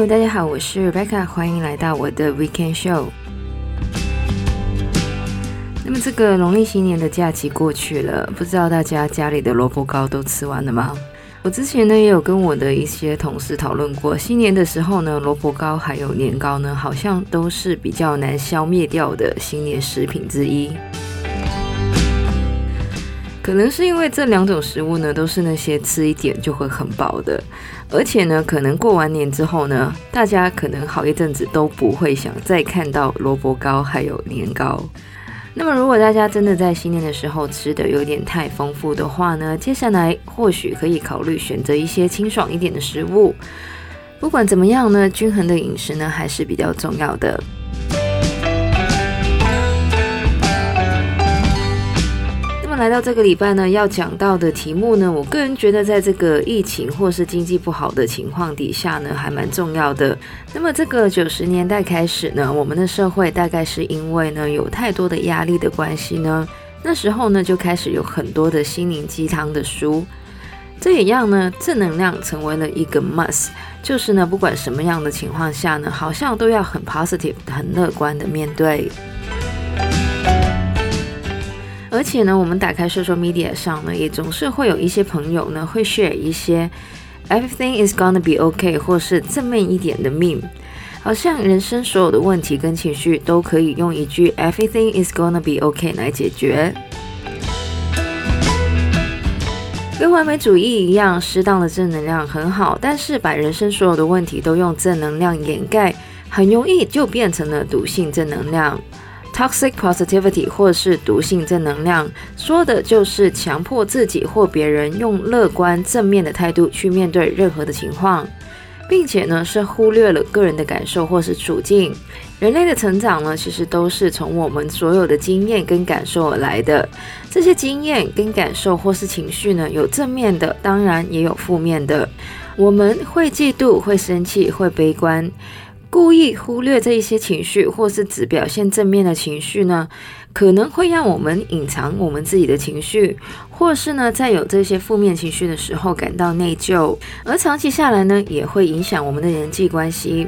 Hello， 大家好，我是 Rebecca， 欢迎来到我的 Weekend Show。那么这个农历新年的假期过去了，不知道大家家里的萝卜糕都吃完了吗？我之前呢也有跟我的一些同事讨论过，新年的时候呢，萝卜糕还有年糕呢，好像都是比较难消灭掉的新年食品之一。可能是因为这两种食物呢，都是那些吃一点就会很饱的，而且呢，可能过完年之后呢，大家可能好一阵子都不会想再看到萝卜糕还有年糕。那么如果大家真的在新年的时候吃的有点太丰富的话呢，接下来或许可以考虑选择一些清爽一点的食物。不管怎么样呢，均衡的饮食呢还是比较重要的。来到这个礼拜呢，要讲到的题目呢，我个人觉得在这个疫情或是经济不好的情况底下呢，还蛮重要的。那么这个90年代开始呢，我们的社会大概是因为呢有太多的压力的关系呢，那时候呢就开始有很多的心灵鸡汤的书。这也让呢正能量成为了一个 must， 就是呢不管什么样的情况下呢，好像都要很 positive 很乐观的面对。而且呢，我们打开 social media 上呢，也总是会有一些朋友呢会 share 一些 everything is gonna be okay 或是正面一点的 meme， 好像人生所有的问题跟情绪都可以用一句 everything is gonna be okay 来解决。跟完美主义一样，适当的正能量很好，但是把人生所有的问题都用正能量掩盖，很容易就变成了毒性正能量。Toxic Positivity 或是毒性正能量，说的就是强迫自己或别人用乐观正面的态度去面对任何的情况，并且呢是忽略了个人的感受或是处境。人类的成长呢，其实都是从我们所有的经验跟感受而来的。这些经验跟感受或是情绪呢，有正面的，当然也有负面的。我们会嫉妒，会生气，会悲观。故意忽略这一些情绪，或是只表现正面的情绪呢，可能会让我们隐藏我们自己的情绪，或是呢，在有这些负面情绪的时候感到内疚，而长期下来呢，也会影响我们的人际关系。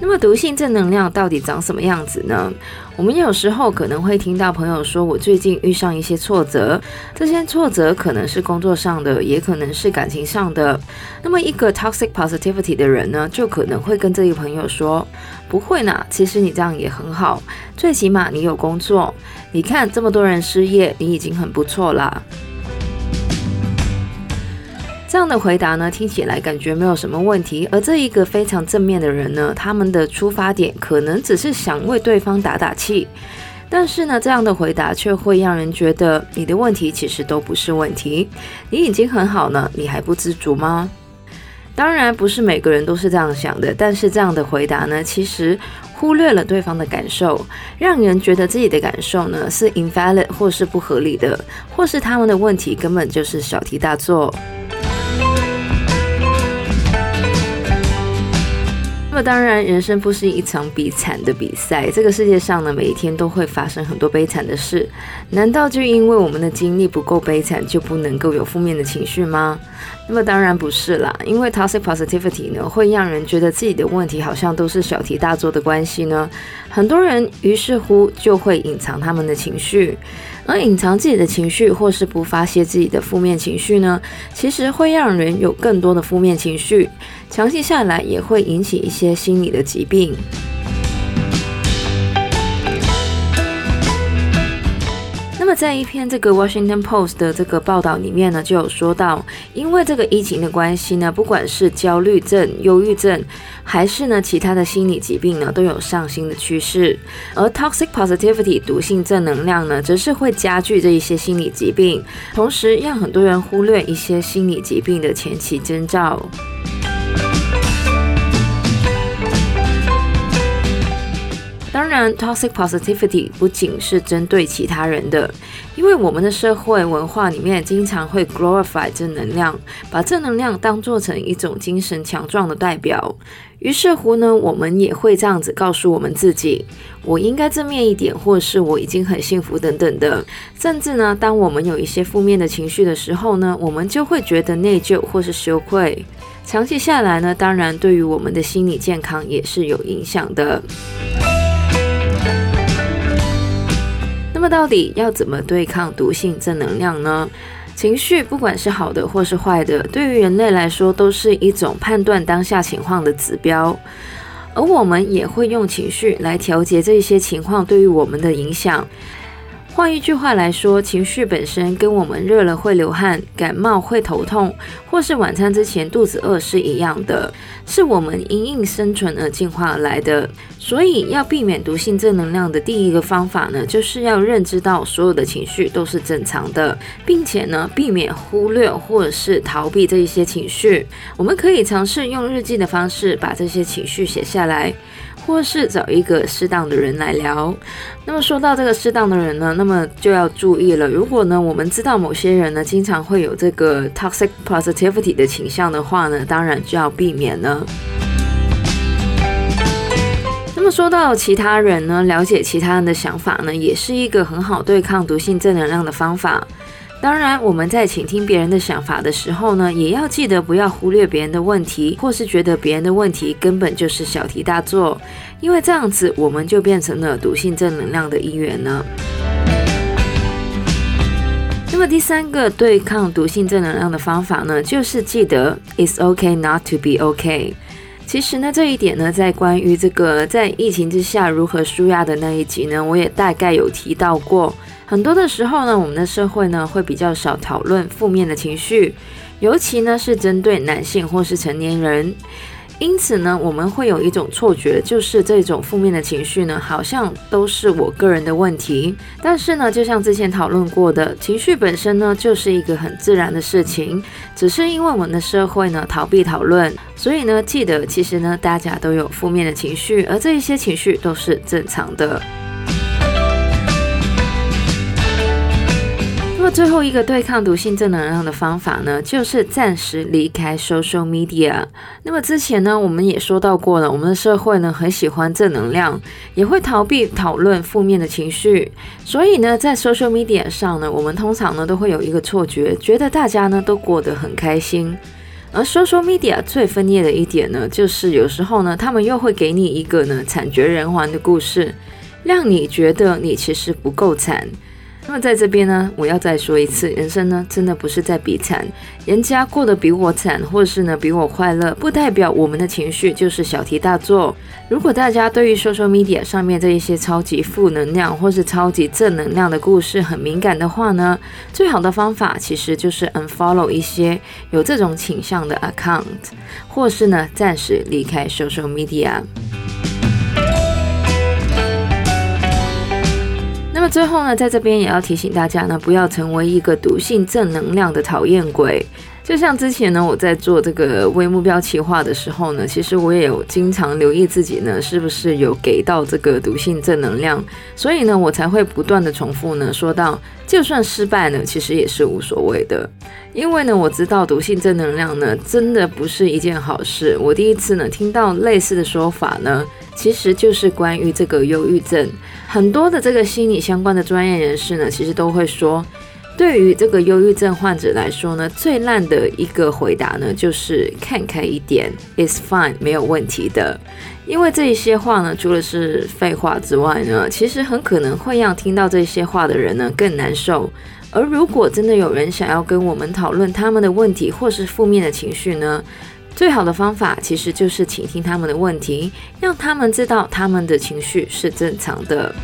那么毒性正能量到底长什么样子呢？我们有时候可能会听到朋友说，我最近遇上一些挫折，这些挫折可能是工作上的，也可能是感情上的。那么一个 toxic positivity 的人呢，就可能会跟这个朋友说，不会呢，其实你这样也很好，最起码你有工作，你看这么多人失业，你已经很不错啦。这样的回答呢，听起来感觉没有什么问题，而这一个非常正面的人呢，他们的出发点可能只是想为对方打打气，但是呢，这样的回答却会让人觉得你的问题其实都不是问题，你已经很好呢，你还不知足吗？当然不是每个人都是这样想的，但是这样的回答呢，其实忽略了对方的感受，让人觉得自己的感受呢是 invalid 或是不合理的，或是他们的问题根本就是小题大做。那么当然，人生不是一场比惨的比赛，这个世界上呢，每一天都会发生很多悲惨的事，难道就因为我们的经历不够悲惨，就不能够有负面的情绪吗？那么当然不是啦，因为 toxic positivity 呢，会让人觉得自己的问题好像都是小题大做的关系呢，很多人于是乎就会隐藏他们的情绪，而隐藏自己的情绪或是不发泄自己的负面情绪呢，其实会让人有更多的负面情绪，长期下来也会引起一些心理的疾病。那么在一篇这个 Washington Post 的这个报道里面呢，就有说到，因为这个疫情的关系呢，不管是焦虑症、忧郁症，还是呢其他的心理疾病呢，都有上升的趋势。而 toxic positivity 毒性正能量呢，则是会加剧这一些心理疾病，同时让很多人忽略一些心理疾病的前期征兆。当然 toxic positivity 不仅是针对其他人的，因为我们的社会文化里面经常会 glorify 正能量，把正能量当作成一种精神强壮的代表，于是乎呢，我们也会这样子告诉我们自己，我应该正面一点，或是我已经很幸福等等的。甚至呢，当我们有一些负面的情绪的时候呢，我们就会觉得内疚或是羞愧。长期下来呢，当然对于我们的心理健康也是有影响的。那么到底要怎么对抗毒性正能量呢？情绪不管是好的或是坏的，对于人类来说都是一种判断当下情况的指标，而我们也会用情绪来调节这些情况对于我们的影响。换一句话来说，情绪本身跟我们热了会流汗、感冒会头痛，或是晚餐之前肚子饿是一样的，是我们因应生存而进化而来的。所以要避免毒性正能量的第一个方法呢，就是要认知到所有的情绪都是正常的，并且呢，避免忽略或者是逃避这一些情绪。我们可以尝试用日记的方式把这些情绪写下来，或是找一个适当的人来聊。那么说到这个适当的人呢，那么就要注意了。如果呢，我们知道某些人呢，经常会有这个 Toxic Positivity 的倾向的话呢，当然就要避免了。那么说到其他人呢，了解其他人的想法呢，也是一个很好对抗毒性正能量的方法。当然，我们在倾听别人的想法的时候呢，也要记得不要忽略别人的问题，或是觉得别人的问题根本就是小题大做，因为这样子我们就变成了毒性正能量的一员呢。那么第三个对抗毒性正能量的方法呢，就是记得 It's okay not to be okay。其实呢，这一点呢，在关于这个在疫情之下如何纾压的那一集呢，我也大概有提到过。很多的时候呢，我们的社会呢会比较少讨论负面的情绪，尤其呢是针对男性或是成年人。因此呢，我们会有一种错觉，就是这种负面的情绪呢，好像都是我个人的问题。但是呢，就像之前讨论过的，情绪本身呢，就是一个很自然的事情，只是因为我们的社会呢逃避讨论，所以呢，记得其实呢，大家都有负面的情绪，而这一些情绪都是正常的。那么最后一个对抗毒性正能量的方法呢，就是暂时离开 social media。 那么之前呢，我们也说到过了，我们的社会呢很喜欢正能量，也会逃避讨论负面的情绪，所以呢在 social media 上呢，我们通常呢都会有一个错觉，觉得大家呢都过得很开心。而 social media 最分裂的一点呢，就是有时候呢他们又会给你一个呢惨绝人寰的故事，让你觉得你其实不够惨。那么在这边呢，我要再说一次，人生呢真的不是在比惨，人家过得比我惨，或是呢比我快乐，不代表我们的情绪就是小题大做。如果大家对于 social media 上面这一些超级负能量或是超级正能量的故事很敏感的话呢，最好的方法其实就是 unfollow 一些有这种倾向的 account， 或是呢暂时离开 social media。那么最后呢，在这边也要提醒大家呢，不要成为一个毒性正能量的讨厌鬼。就像之前呢，我在做这个微目标企划的时候呢，其实我也有经常留意自己呢，是不是有给到这个毒性正能量，所以呢，我才会不断的重复呢，说到就算失败呢，其实也是无所谓的。因为呢，我知道毒性正能量呢，真的不是一件好事。我第一次呢，听到类似的说法呢，其实就是关于这个忧郁症。很多的这个心理相关的专业人士呢，其实都会说，对于这个忧郁症患者来说呢，最烂的一个回答呢，就是看开一点 ，It's fine， 没有问题的。因为这一些话呢，除了是废话之外呢，其实很可能会让听到这些话的人呢更难受。而如果真的有人想要跟我们讨论他们的问题或是负面的情绪呢，最好的方法其实就是倾听他们的问题，让他们知道他们的情绪是正常的。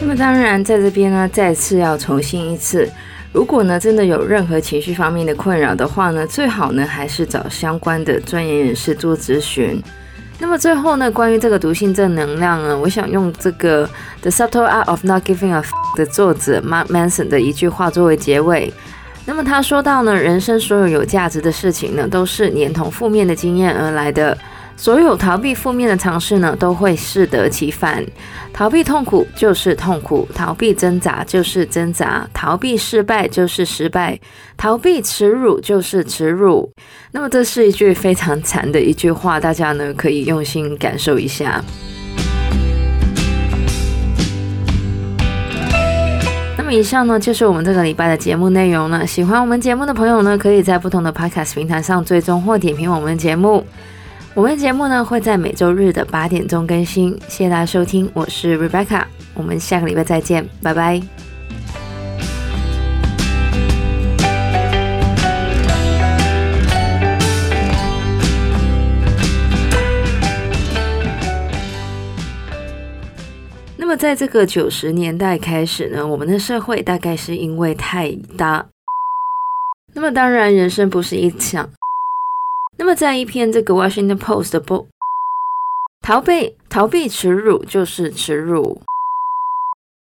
那么当然在这边呢，再次要重申一次，如果呢真的有任何情绪方面的困扰的话呢，最好呢还是找相关的专业人士做咨询。那么最后呢，关于这个毒性正能量呢，我想用这个 The Subtle Art of Not Giving a F*** 的作者 Mark Manson 的一句话作为结尾。那么他说到呢，人生所有有价值的事情呢，都是连同负面的经验而来的。所有逃避负面的尝试呢，都会适得其反。逃避痛苦就是痛苦，逃避挣扎就是挣扎，逃避失败就是失败，逃避耻辱就是耻辱。那么这是一句非常惨的一句话，大家呢可以用心感受一下。以上呢就是我们这个礼拜的节目内容了。喜欢我们节目的朋友呢，可以在不同的 podcast 平台上追踪或点评我们节目。我们节目呢会在每周日的8点钟更新。谢谢大家收听，我是 Rebecca， 我们下个礼拜再见，拜拜。那么在这个90年代开始呢，我们的社会大概是因为太大，那么当然人生不是一场。那么在一篇这个 Washington Post 的逃避耻辱就是耻辱。